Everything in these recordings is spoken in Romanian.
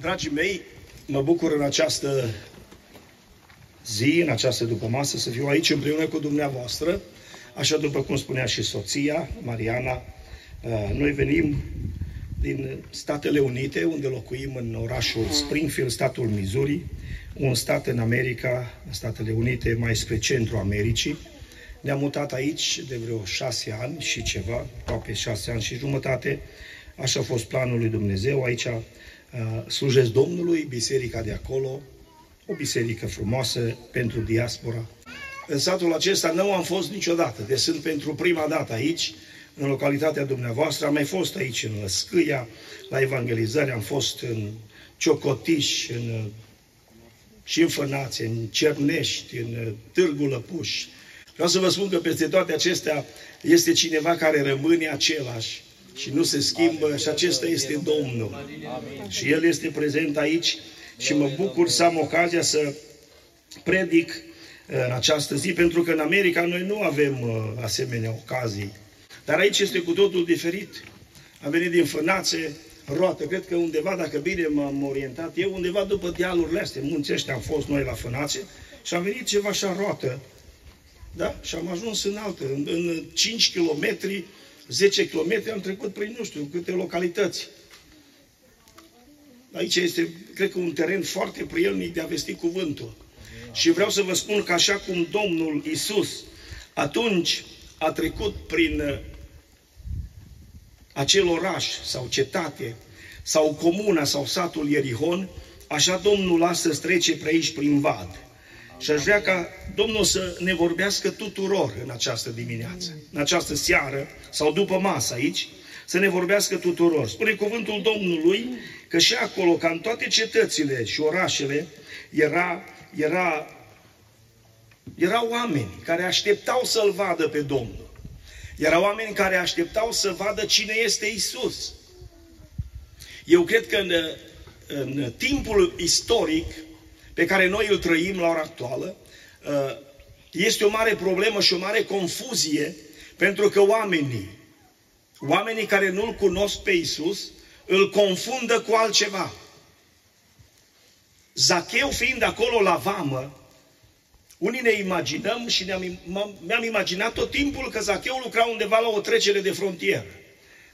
Dragii mei, mă bucur în această zi, în această dupămasă, să fiu aici împreună cu dumneavoastră. Așa după cum spunea și soția, Mariana, noi venim din Statele Unite, unde locuim în orașul Springfield, statul Missouri, un stat în America, în Statele Unite, mai spre centrul Americii. Ne-am mutat aici de vreo 6 ani și ceva, aproape 6 ani și jumătate. Așa a fost planul lui Dumnezeu. Aici slujesc Domnului, biserica de acolo, o biserică frumoasă pentru diaspora. În satul acesta nu am fost niciodată, deci sunt pentru prima dată aici, în localitatea dumneavoastră. Am mai fost aici în Lăscâia, la evangelizare, am fost în Ciocotiș, și în Fănațe, în Cernești, în Târgu Lăpuș. Vreau să vă spun că peste toate acestea este cineva care rămâne același și nu se schimbă, și acesta este Domnul. Și El este prezent aici și mă bucur să am ocazia să predic în această zi, pentru că în America noi nu avem asemenea ocazii. Dar aici este cu totul diferit. Am venit din Fănațe, roată, cred că undeva, dacă bine m-am orientat eu, undeva după dealurile astea, munții ăștia am fost noi la Fănațe și am venit ceva așa roată. Da? Și am ajuns în altă, în 5 km, 10 km am trecut prin nu știu câte localități. Aici este, cred că, un teren foarte prielnic de a vesti cuvântul. Și vreau să vă spun că așa cum Domnul Isus atunci a trecut prin acel oraș sau cetate sau comuna sau satul Ierihon, așa Domnul astăzi trece pe aici prin vad. Și aș vrea ca Domnul să ne vorbească tuturor în această dimineață, în această seară sau după masă aici, să ne vorbească tuturor. Spune cuvântul Domnului că și acolo, ca în toate cetățile și orașele, erau oameni care așteptau să-L vadă pe Domnul. Erau oameni care așteptau să vadă cine este Isus. Eu cred că în timpul istoric pe care noi îl trăim la ora actuală, este o mare problemă și o mare confuzie, pentru că oamenii care nu-L cunosc pe Isus, îl confundă cu altceva. Zacheu fiind acolo la vamă, unii ne imaginăm și mi-am imaginat tot timpul că Zacheu lucra undeva la o trecere de frontieră.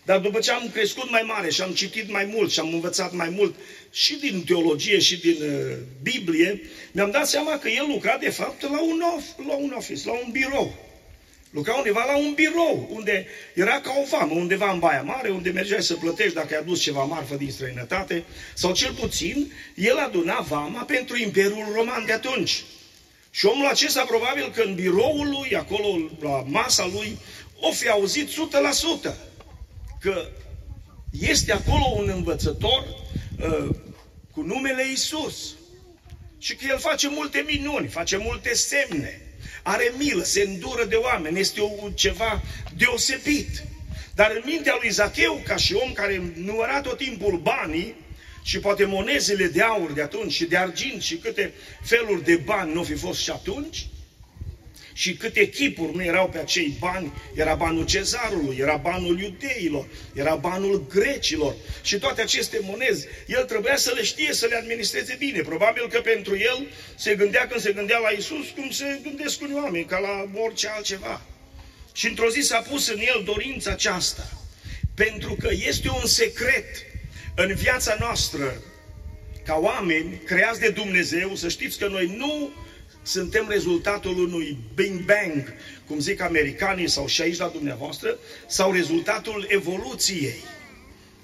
Dar după ce am crescut mai mare și am citit mai mult și am învățat mai mult și din teologie și din Biblie, mi-am dat seama că el lucra de fapt la un office, la un birou. Lucra undeva la un birou, unde era ca o vamă, undeva în Baia Mare, unde mergeai să plătești dacă ai adus ceva marfă din străinătate, sau cel puțin el aduna vama pentru Imperiul Roman de atunci. Și omul acesta probabil că în biroul lui, acolo la masa lui, o fi auzit 100% că este acolo un învățător cu numele Isus și că el face multe minuni, face multe semne. Are milă, se îndură de oameni, este ceva deosebit. Dar în mintea lui Zacheu, ca și om care număra tot timpul banii și poate monezele de aur de atunci și de argint și câte feluri de bani nu fi fost și atunci și câte chipuri nu erau pe acei bani, era banul cezarului, era banul iudeilor, era banul grecilor și toate aceste monezi, el trebuia să le știe, să le administreze bine. Probabil că pentru el se gândea, când se gândea la Isus, cum se gândesc unii oameni, ca la orice altceva. Și într-o zi s-a pus în el dorința aceasta, pentru că este un secret în viața noastră, ca oameni creați de Dumnezeu, să știți că noi nu suntem rezultatul unui bing-bang, cum zic americanii sau și aici la dumneavoastră, sau rezultatul evoluției.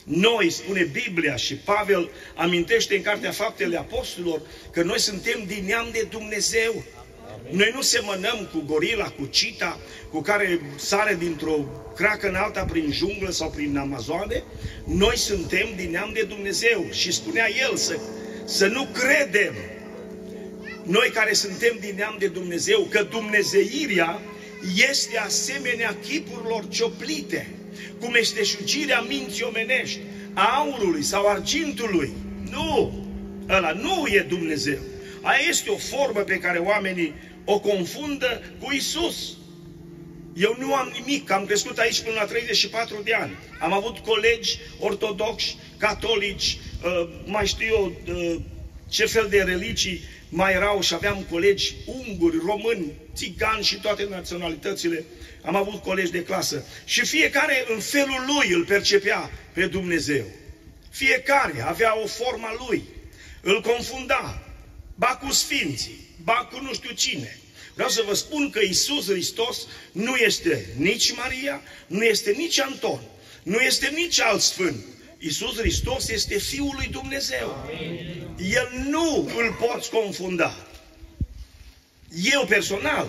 Noi, spune Biblia și Pavel amintește în Cartea Faptele Apostolilor, că noi suntem din neam de Dumnezeu. Noi nu semănăm cu gorila, cu cita, cu care sare dintr-o cracă în alta prin junglă sau prin Amazoane. Noi suntem din neam de Dumnezeu și spunea el să nu credem, noi care suntem din neam de Dumnezeu, că dumnezeirea este asemenea chipurilor cioplite, cum este șucirea minții omenești, a aurului sau argintului. Nu! Ăla nu e Dumnezeu. Aia este o formă pe care oamenii o confundă cu Isus. Eu nu am nimic, am crescut aici până la 34 de ani. Am avut colegi ortodoxi, catolici, mai știu eu ce fel de religii mai erau și aveam colegi unguri, români, țigani și toate naționalitățile. Am avut colegi de clasă și fiecare în felul lui îl percepea pe Dumnezeu. Fiecare avea o forma lui, îl confunda, ba cu sfinții, ba cu nu știu cine. Vreau să vă spun că Isus Hristos nu este nici Maria, nu este nici Anton, nu este nici alt sfânt. Isus Hristos este Fiul lui Dumnezeu. El nu îl poți confunda. Eu personal,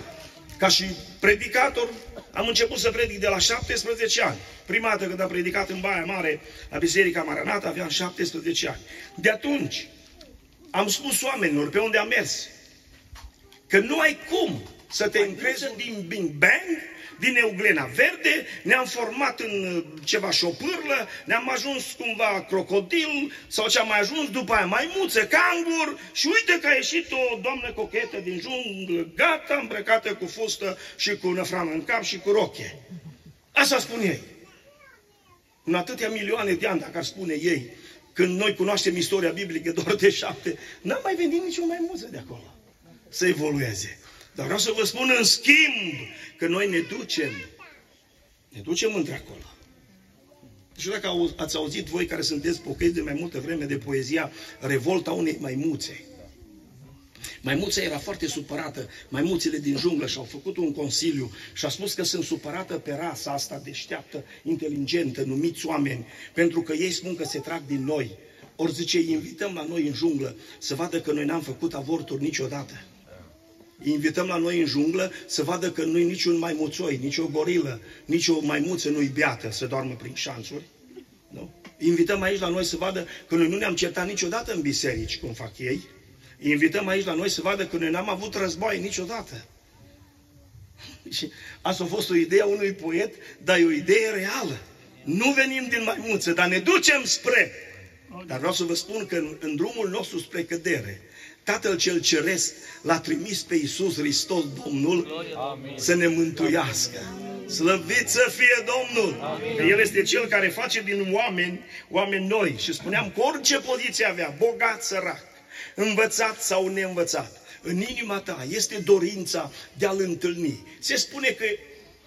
ca și predicator, am început să predic de la 17 ani. Prima dată când am predicat în Baia Mare, la Biserica Maranată, aveam 17 ani. De atunci, am spus oamenilor pe unde am mers, că nu ai cum să te încrezi din Big Bang, din Euglena Verde, ne-am format în ceva șopârlă, ne-am ajuns cumva crocodil, sau ce-am mai ajuns după aia maimuță, cangur, și uite că a ieșit o doamnă cochetă din junglă, gata, îmbrăcată cu fustă și cu năfrană în cap și cu roche. Asta spun ei. În atâtea milioane de ani, dacă ar spune ei, când noi cunoaștem istoria biblică doar de 7, n-am mai venit nicio maimuță de acolo să evolueze. Dar vreau să vă spun în schimb că noi ne ducem într-acolo. Și dacă ați auzit voi care sunteți pocăiți de mai multă vreme de poezia Revolta unei maimuțe. Maimuța era foarte supărată, maimuțele din junglă, și-au făcut un consiliu și a spus că sunt supărată pe rasa asta deșteaptă, inteligentă, numiți oameni, pentru că ei spun că se trag din noi. Ori zice, îi invităm la noi în junglă să vadă că noi n-am făcut avorturi niciodată. Îi invităm la noi în junglă să vadă că nu-i niciun maimuțoi, nici o gorilă, nici o maimuță nu-i beată să doarmă prin șanțuri. Nu? Îi invităm aici la noi să vadă că noi nu ne-am certat niciodată în biserici, cum fac ei. Îi invităm aici la noi să vadă că noi n-am avut război niciodată. Și asta a fost o idee a unui poet, dar e o idee reală. Nu venim din maimuță, dar ne ducem spre. Dar vreau să vă spun că în drumul nostru spre cădere, Tatăl cel Ceresc l-a trimis pe Iisus Hristos, Domnul, să ne mântuiască. Slăvit să fie Domnul! Amin. El este Cel care face din oameni noi. Și spuneam că orice poziție avea, bogat, sărac, învățat sau neînvățat, în inima ta este dorința de a-L întâlni. Se spune că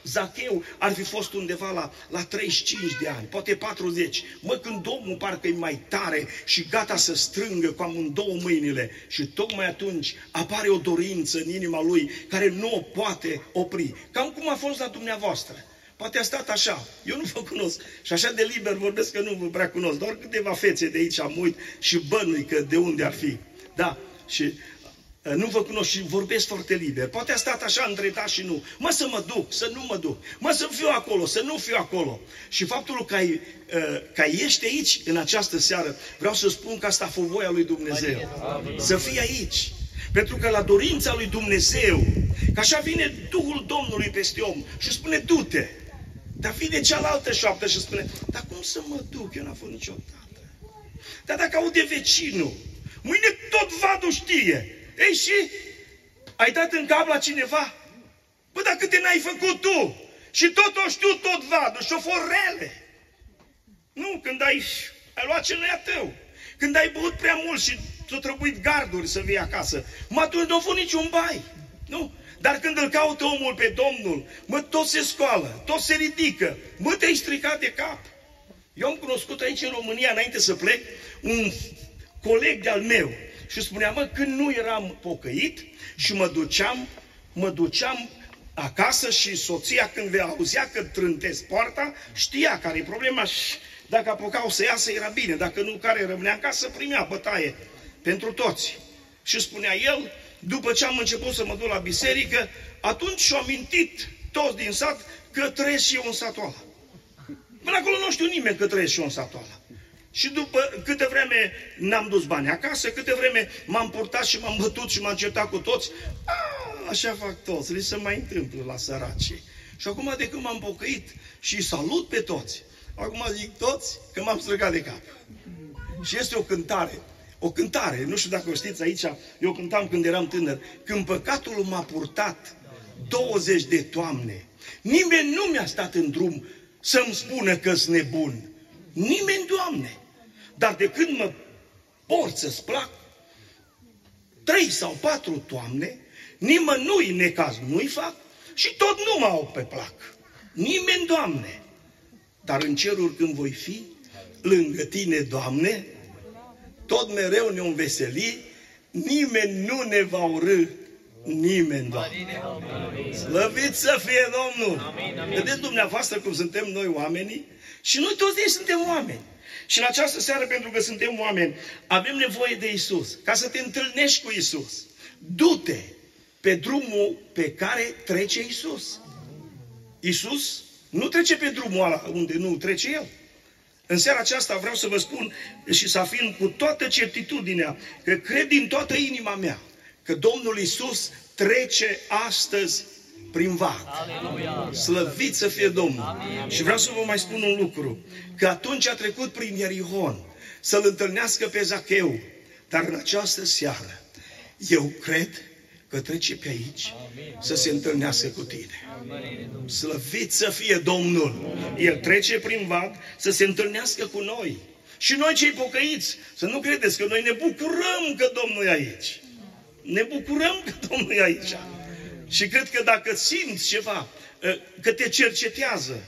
Zacheu ar fi fost undeva la 35 de ani, poate 40. Mă, când omul parcă e mai tare și gata să strângă cu amândouă mâinile. Și tocmai atunci apare o dorință în inima lui care nu o poate opri. Cam cum a fost la dumneavoastră. Poate a stat așa, eu nu vă cunosc și așa de liber vorbesc că nu vă prea cunosc, doar câteva fețe de aici am uit și bănui că de unde ar fi. Da, și nu vă cunosc și vorbesc foarte liber. Poate a stat așa între da și nu. Mă, să mă duc, să nu mă duc. Mă, să fiu acolo, să nu fiu acolo. Și faptul că ești aici în această seară, vreau să spun că asta a fost voia lui Dumnezeu. Amin. Să fii aici. Pentru că la dorința lui Dumnezeu, că așa vine Duhul Domnului peste om și spune, du-te. Dar vine cealaltă șoaptă și spune, dar cum să mă duc? Eu n-am fost niciodată. Dar dacă aude vecinul, mâine tot vadul știe. Ei, și ai dat în cap la cineva? Bă, dar câte n-ai făcut tu? Și tot o știu, tot vadă, și-o fost rele. Nu, când ai luat ce nu e-a tău. Când ai băut prea mult și ți-o trebuit garduri să vii acasă, mă, atunci nu a fost niciun bai. Nu? Dar când îl caută omul pe Domnul, mă, tot se scoală, tot se ridică. Mă, te-ai stricat de cap. Eu am cunoscut aici în România, înainte să plec, un coleg de-al meu. Și spunea, mă, când nu eram pocăit și mă duceam acasă și soția când auzea că trântesc poarta, știa care e problema și dacă apucau să iasă era bine, dacă nu, care rămânea acasă primea bătaie pentru toți. Și spunea el, după ce am început să mă duc la biserică, atunci și-au amintit toți din sat că trăiesc și eu în satul ăla. Până acolo nu știu nimeni că trăiesc și eu în satul ăla. Și după câte vreme n-am dus bani acasă, câte vreme m-am purtat și m-am bătut și m-am certat cu toți, așa fac toți, li se mai întâmplă la săraci. Și acum de când m-am pocăit și salut pe toți, acum zic toți că m-am stricat de cap. Și este o cântare, nu știu dacă o știți aici, eu cântam când eram tânăr, când păcatul m-a purtat 20 de toamne, nimeni nu mi-a stat în drum să-mi spună că-s nebun. Nimeni, Doamne! Dar de când mă porți să-ți plac, 3 sau 4 toamne, nimănui necaz nu-i fac și tot nu mă au pe plac. Nimeni, Doamne. Dar în ceruri când voi fi, lângă Tine, Doamne, tot mereu ne înveseli, nimeni nu ne va urâ, nimeni, Doamne. Slăvit să fie Domnul! Vedeți dumneavoastră cum suntem noi oamenii? Și noi toți ei suntem oameni. Și în această seară, pentru că suntem oameni, avem nevoie de Isus. Ca să te întâlnești cu Isus, du-te pe drumul pe care trece Isus. Isus nu trece pe drumul ăla unde nu trece El. În seara aceasta vreau să vă spun și să afirm cu toată certitudinea că cred din toată inima mea că Domnul Isus trece astăzi prin vat. Slăvit să fie Domnul! Aleluia. Și vreau să vă mai spun un lucru, că atunci a trecut prin Ierihon să-L întâlnească pe Zacheu, dar în această seară eu cred că trece pe aici să se întâlnească cu tine. Slăvit să fie Domnul! El trece prin vad să se întâlnească cu noi. Și noi cei pocăiți, să nu credeți că noi ne bucurăm că Domnul e aici. Ne bucurăm că Domnul e aici. Și cred că dacă simți ceva, că te cercetează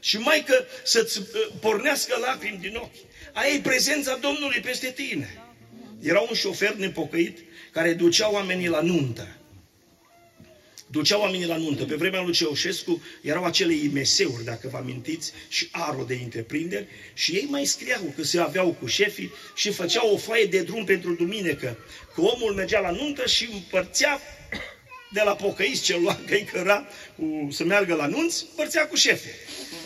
și mai că să-ți pornească lacrimi din ochi, aia e prezența Domnului peste tine. Era un șofer nepocăit care ducea oamenii la nuntă. Duceau oamenii la nuntă. Pe vremea lui Ceaușescu erau acele IMS-uri, dacă vă amintiți, și aro de întreprinderi, și ei mai scriau că se aveau cu șefii și făceau o foaie de drum pentru duminică, că omul mergea la nuntă și împărțea de la pocăiți ce lua, că-i căra cu, să meargă la nunți, împărțea cu șefii.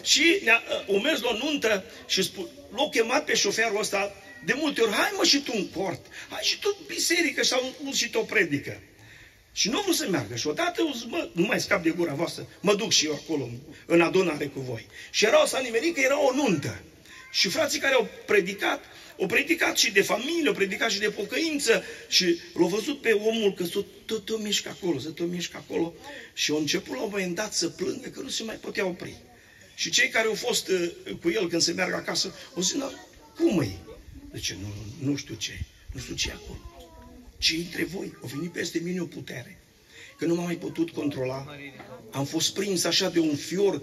Și o mers la nuntă și l-au chemat pe șoferul ăsta de multe ori, hai mă și tu în cort, hai și tu biserică sau și tu o predică. Și nu vreau să meargă. Și odată, nu mai scap de gura voastră, mă duc și eu acolo, în adunare cu voi. Și erau să nimeri că era o nuntă. Și frații care au predicat și de familie, au predicat și de pocăință. Și l-au văzut pe omul că tot mișcă acolo. Și au început la un moment dat să plângă că nu se mai putea opri. Și cei care au fost cu el când se meargă acasă, au zis, cum e? Zice, nu știu ce e acolo. Ce între voi? O venit peste mine o putere, că nu m-am mai putut controla. Am fost prins așa de un fior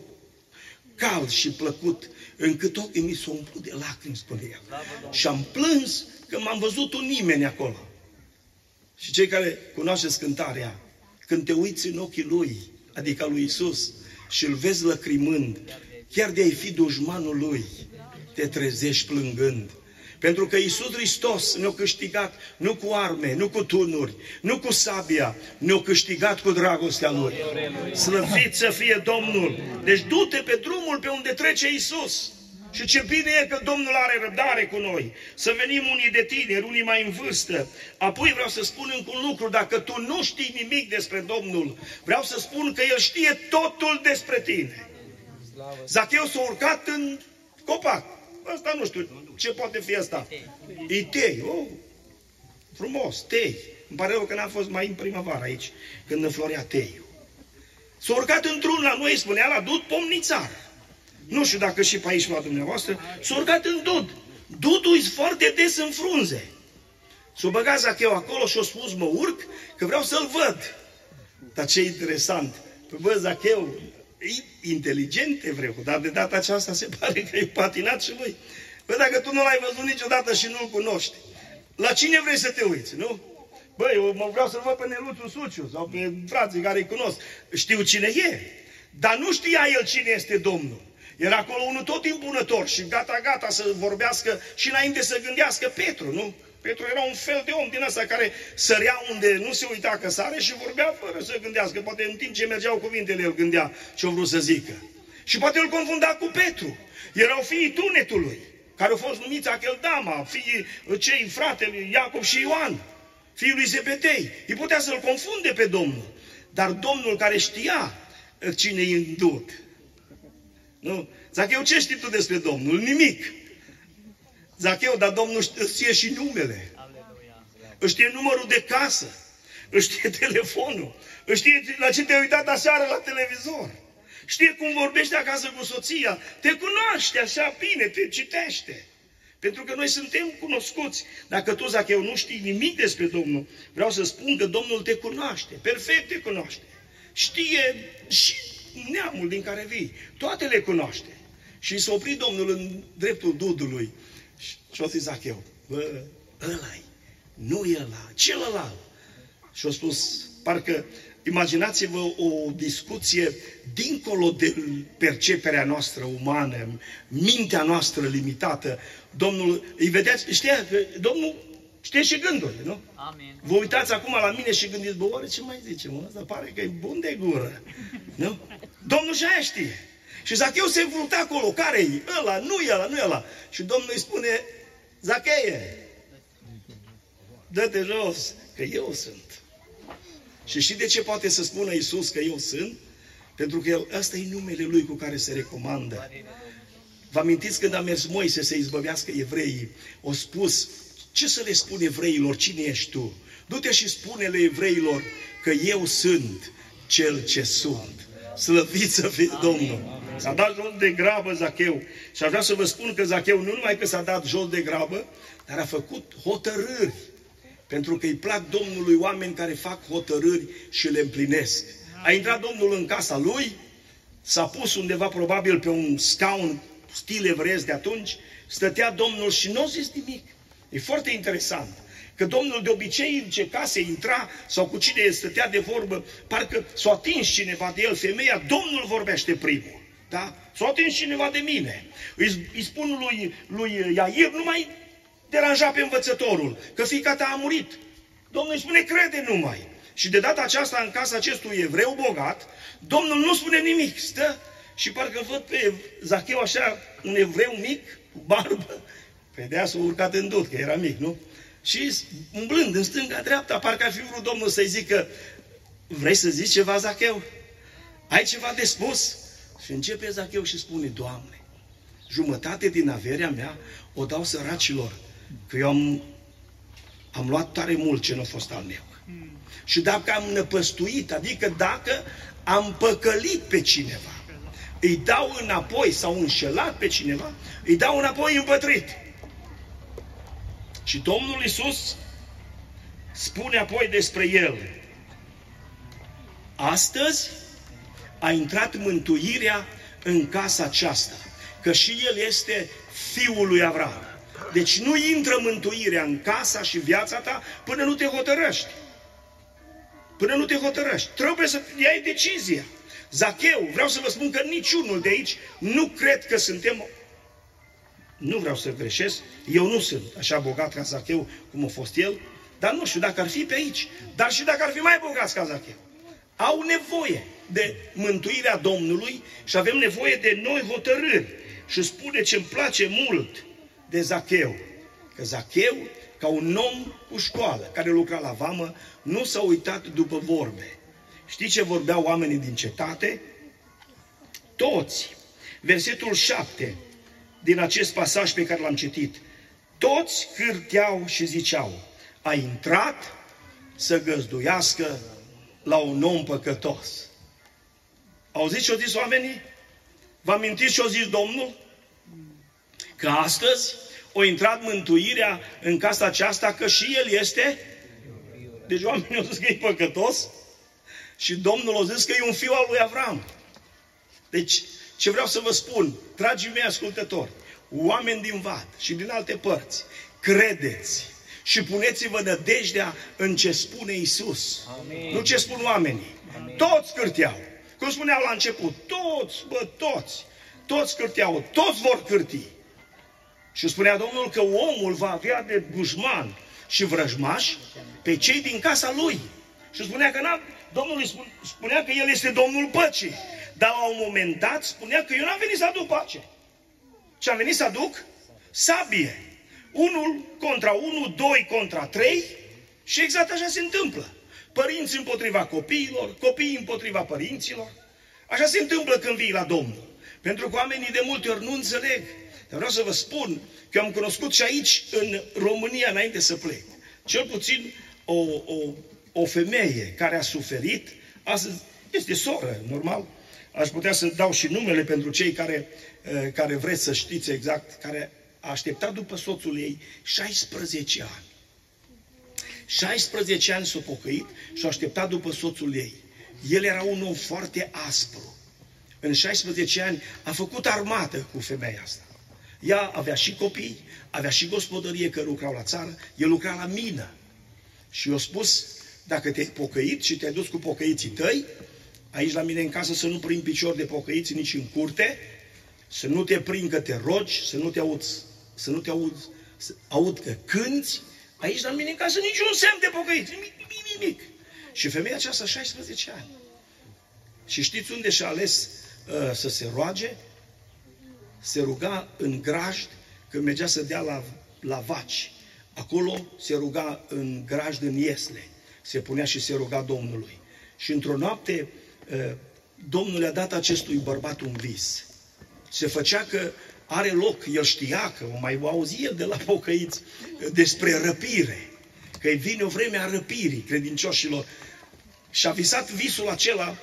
cald și plăcut, încât ochii mi s-au umplut de lacrimi, spune el. Și am plâns că m-am văzut un nimeni acolo. Și cei care cunoașteți cântarea, când te uiți în ochii lui, adică lui Isus, și îl vezi lăcrimând, chiar de ai fi dușmanul lui, te trezești plângând. Pentru că Iisus Hristos ne-a câștigat nu cu arme, nu cu tunuri, nu cu sabia, ne-a câștigat cu dragostea Lui. Slăvit să fie Domnul! Deci du-te pe drumul pe unde trece Iisus. Și ce bine e că Domnul are răbdare cu noi. Să venim unii de tineri, unii mai în vârstă. Apoi vreau să spun încă un lucru, dacă tu nu știi nimic despre Domnul, vreau să spun că El știe totul despre tine. Zacheu s-a urcat în copac. Asta nu știu ce poate fi asta. Itei, oh, frumos, tei. Îmi pare rău că n-am fost mai în primăvară aici, când înflorea teiul. S-a urcat într-un la noi, spunea, la dud pomnițar. Nu știu dacă și pe aici la dumneavoastră. S-a urcat în dud. Dudul-i foarte des în frunze. S-a băgat Zacheu acolo și a spus, mă urc, că vreau să-l văd. Dar ce interesant. Bă, Zacheu, e inteligent evreul, dar de data aceasta se pare că e patinat și lui. Bă, dacă tu nu l-ai văzut niciodată și nu-l cunoști, la cine vrei să te uiți, nu? Bă, eu mă vreau să-l văd pe Neluțu Suciu sau pe frații care-i cunosc. Știu cine e, dar nu știa el cine este Domnul. Era acolo unul tot impunător și gata să vorbească și înainte să gândească Petru, nu? Petru era un fel de om din ăsta care sărea unde nu se uita că sare și vorbea fără să gândească. Poate în timp ce mergeau cuvintele, el gândea ce-o vrut să zică. Și poate îl confunda cu Petru. Erau fiii Tunetului, care au fost numiți Acheldama, fiii cei fratele Iacob și Ioan, fiul lui Zebedei. Îi putea să-l confunde pe Domnul. Dar Domnul care știa cine-i îndut. Nu? Zacheu, ce știi tu despre Domnul? Nimic. Zacheu, dar Domnul știe și numele. Își știe numărul de casă. Își știe telefonul. Își știe la ce te-ai uitat aseară la televizor. Știe cum vorbești acasă cu soția. Te cunoaște așa bine, te citește. Pentru că noi suntem cunoscuți. Dacă tu, Zacheu, nu știi nimic despre Domnul, vreau să spun că Domnul te cunoaște. Perfect te cunoaște. Știe și neamul din care vii. Toate le cunoaște. Și s-a oprit Domnul în dreptul dudului. Și-a zis Zacheu, bă, ăla-i, nu e ăla, celălalt. Și-a spus, parcă, imaginați-vă o discuție dincolo de perceperea noastră umană, mintea noastră limitată. Domnul, îi vedeați, știa, Domnul știe și gândurile, nu? Amen. Vă uitați acum la mine și gândiți, bă, oare ce mai zice, mă? Asta pare că e bun de gură, nu? Domnul și aia știe. Și Zacheu se vruta acolo, care-i? Ăla, nu-i ăla, nu-i ăla. Și Domnul îi spune, Zacheie, dă-te jos, că eu sunt. Și știi de ce poate să spună Iisus că eu sunt? Pentru că ăsta e numele Lui cu care se recomandă. Vă amintiți când a mers Moise să izbăvească evreii? O spus, ce să le spun evreilor? Cine ești tu? Du-te și spune-le evreilor că eu sunt cel ce sunt. Slăvit să fie Domnul! S-a dat jos de grabă Zacheu. Și aș vrea să vă spun că Zacheu nu numai că s-a dat jos de grabă, dar a făcut hotărâri. Pentru că îi plac Domnului oameni care fac hotărâri și le împlinesc. A intrat Domnul în casa lui, s-a pus undeva probabil pe un scaun stil evreiesc de atunci, stătea Domnul și nu a zis nimic. E foarte interesant. Că Domnul de obicei în ce case intra sau cu cine stătea de vorbă, parcă s-a atins cineva de el, femeia, Domnul vorbește primul. Da? S-a atins cineva de mine. Îi spun lui Iair, nu mai deranja pe învățătorul, că fiica ta a murit. Domnul îi spune, crede numai. Și de data aceasta, în casa acestui evreu bogat, Domnul nu spune nimic. Stă și parcă văd pe Zacheu așa, un evreu mic, cu barbă, pe de-aia s-a urcat în dud, că era mic, nu? Și umblând în stânga-dreapta, parcă ar fi vrut Domnul să-i zică, vrei să zici ceva, Zacheu? Ai ceva de spus? Și începe Zacheu și spune, Doamne, jumătate din averea mea o dau săracilor, că eu am luat tare mult ce nu a fost al meu. Și dacă am năpăstuit, adică dacă am păcălit pe cineva, îi dau înapoi sau înșelat pe cineva, îi dau înapoi împătrit. Și Domnul Iisus spune apoi despre el, astăzi a intrat mântuirea în casa aceasta, că și el este fiul lui Avraham. Deci nu intră mântuirea în casa și viața ta până nu te hotărăști. Până nu te hotărăști. Trebuie să iei decizia. Zacheu, vreau să vă spun că niciunul de aici nu cred că suntem... Nu vreau să greșesc, eu nu sunt așa bogat ca Zacheu, cum a fost el, dar nu știu dacă ar fi pe aici, dar și dacă ar fi mai bogați ca Zacheu. Au nevoie de mântuirea Domnului și avem nevoie de noi hotărâri. Și spune ce îmi place mult de Zacheu, că Zacheu, ca un om cu școală, care lucra la vamă, nu s-a uitat după vorbe. Știi ce vorbeau oamenii din cetate? Toți. Versetul 7. Din acest pasaj pe care l-am citit, toți cârteau și ziceau, a intrat să găzduiască la un om păcătos. Auziți ce-au zis oamenii? Vă amintiți ce-au zis Domnul? Că astăzi a intrat mântuirea în casa aceasta, că și el este. Deci oamenii au zis că e păcătos și Domnul a zis că e un fiu al lui Avram. Deci, ce vreau să vă spun, dragii mei ascultători, oameni din vad și din alte părți, credeți și puneți-vă nădejdea în ce spune Iisus. Amin. Nu ce spun oamenii. Amin. Toți cârteau. Cum spuneau la început, toți, bă, toți. Toți cârteau, toți vor cârti. Și spunea Domnul că omul va avea de dușman și vrăjmași pe cei din casa lui. Și spunea că Domnul spunea că el este Domnul păcii. Dar la un moment dat spunea că eu n-am venit să aduc pace. Ce am venit să aduc? Sabie. 1 contra 1, 2 contra 3 și exact așa se întâmplă. Părinți împotriva copiilor, copiii împotriva părinților. Așa se întâmplă când vii la Domnul. Pentru că oamenii de multe ori nu înțeleg. Dar vreau să vă spun că eu am cunoscut și aici, în România, înainte să plec, cel puțin o femeie care a suferit, astăzi este soră, normal. Aș putea să dau și numele pentru cei care vreți să știți exact, care a așteptat după soțul ei 16 ani. 16 ani s-a pocăit și a așteptat după soțul ei. El era un om foarte aspru. În 16 ani a făcut armată cu femeia asta. Ea avea și copii, avea și gospodărie că lucrau la țară, el lucra la mină. Și i-a spus, dacă te-ai pocăit și te-ai dus cu pocăiții tăi, aici la mine în casă să nu prind picior de pocăiți nici în curte, să nu te prind că te rogi, să nu te aud, să aud că cânți, aici la mine în casă niciun semn de pocăiți, nimic. Și femeia aceasta 16 ani. Și știți unde și-a ales să se roage? Se ruga în grajd, când mergea să dea la vaci. Acolo se ruga în grajd, în iesle. Se punea și se ruga Domnului. Și într-o noapte, Domnul le-a dat acestui bărbat un vis. Se făcea că are loc, el știa că o mai auzi el de la pocăiți despre răpire. Că îi vine o vreme a răpirii credincioșilor. Și a visat visul acela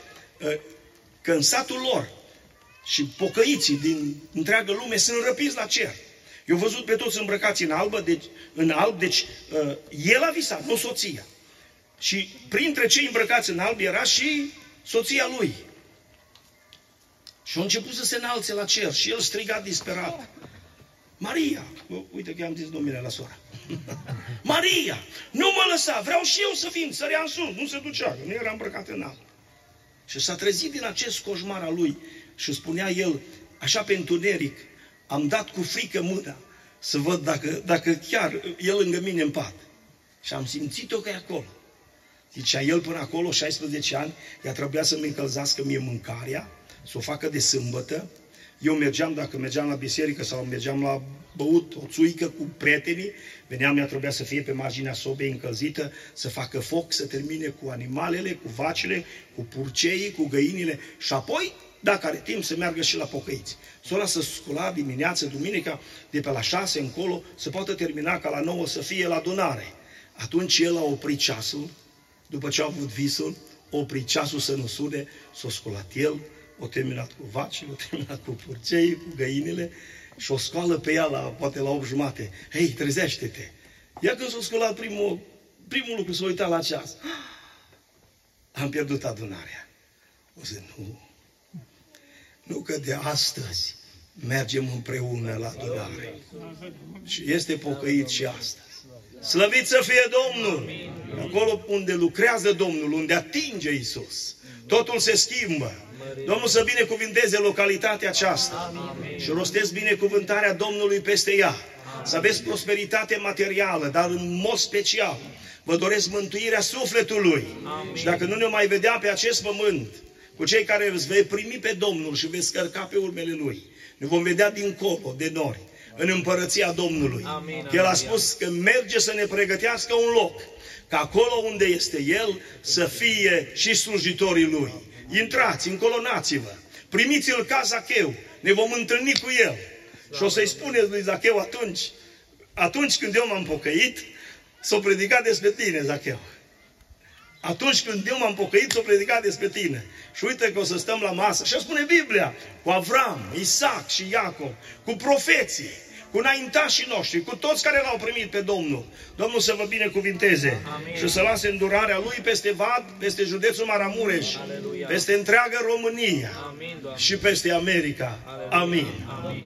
că în satul lor și pocăiții din întreagă lume sunt răpiți la cer. Eu văzut pe toți îmbrăcați în alb, deci el a visat, nu soția. Și printre cei îmbrăcați în alb era și soția lui. Și a început să se înalțe la cer și el striga disperat. Maria, uite că am zis domnule la sora. Maria, nu mă lăsa, vreau și eu să vin, sărea în sus, nu se ducea, nu era îmbrăcat în alb. Și s-a trezit din acest coșmar al lui și spunea el, așa pe întuneric, am dat cu frică mâna să văd dacă chiar e lângă mine în pat. Și am simțit-o că e acolo. Zicea el până acolo, 16 ani, ea trebuia să-mi încălzească mie mâncarea, să o facă de sâmbătă. Eu mergeam, dacă mergeam la biserică sau mergeam la băut o țuică cu prietenii, veneam, ea trebuia să fie pe marginea sobei încălzită, să facă foc, să termine cu animalele, cu vacile, cu purceii, cu găinile și apoi, dacă are timp, să meargă și la pocăiți. Sora să scula dimineața, duminica, de pe la 6 încolo, să poată termina ca la 9 să fie la adunare. Atunci el a oprit ceasul, după ce a avut visul, a oprit ceasul să nu sune, s-a sculat el, o terminat cu vacile, o terminat cu purcei, cu găinile și o scoală pe ea, poate la 8:30. Hei, trezește-te! Ea când s-a sculat primul lucru, s-a uitat la ceas. Am pierdut adunarea. O zic, nu că de astăzi mergem împreună la adunare. Și este pocăit și astăzi. Slăvit să fie Domnul! Acolo unde lucrează Domnul, unde atinge Isus, totul se schimbă. Domnul să binecuvânteze localitatea aceasta. Amin. Și rostesc binecuvântarea Domnului peste ea. Să aveți prosperitate materială, dar în mod special vă doresc mântuirea sufletului. Amin. Și dacă nu ne mai vedea pe acest pământ, cu cei care îți vei primi pe Domnul și veți cărca pe urmele Lui, ne vom vedea dincolo de nori, în împărăția Domnului. Amin. El a spus că merge să ne pregătească un loc, că acolo unde este El să fie și slujitorii Lui. Intrați, încolonați-vă, primiți-l ca Zacheu, ne vom întâlni cu el. Și o să-i spuneți lui Zacheu atunci când eu m-am pocăit, s-o predicat despre tine, Zacheu. Atunci când eu m-am pocăit, s-o predicat despre tine. Și uite că o să stăm la masă. Și spune Biblia, cu Avram, Isaac și Iacob, cu profeții, cu înaintașii noștri, cu toți care l-au primit pe Domnul. Domnul să vă binecuvinteze. Amin. Și să lase îndurarea Lui peste Vad, peste județul Maramureș, Aleluia. Peste întreaga România. Amin, și peste America. Aleluia. Amin. Amin.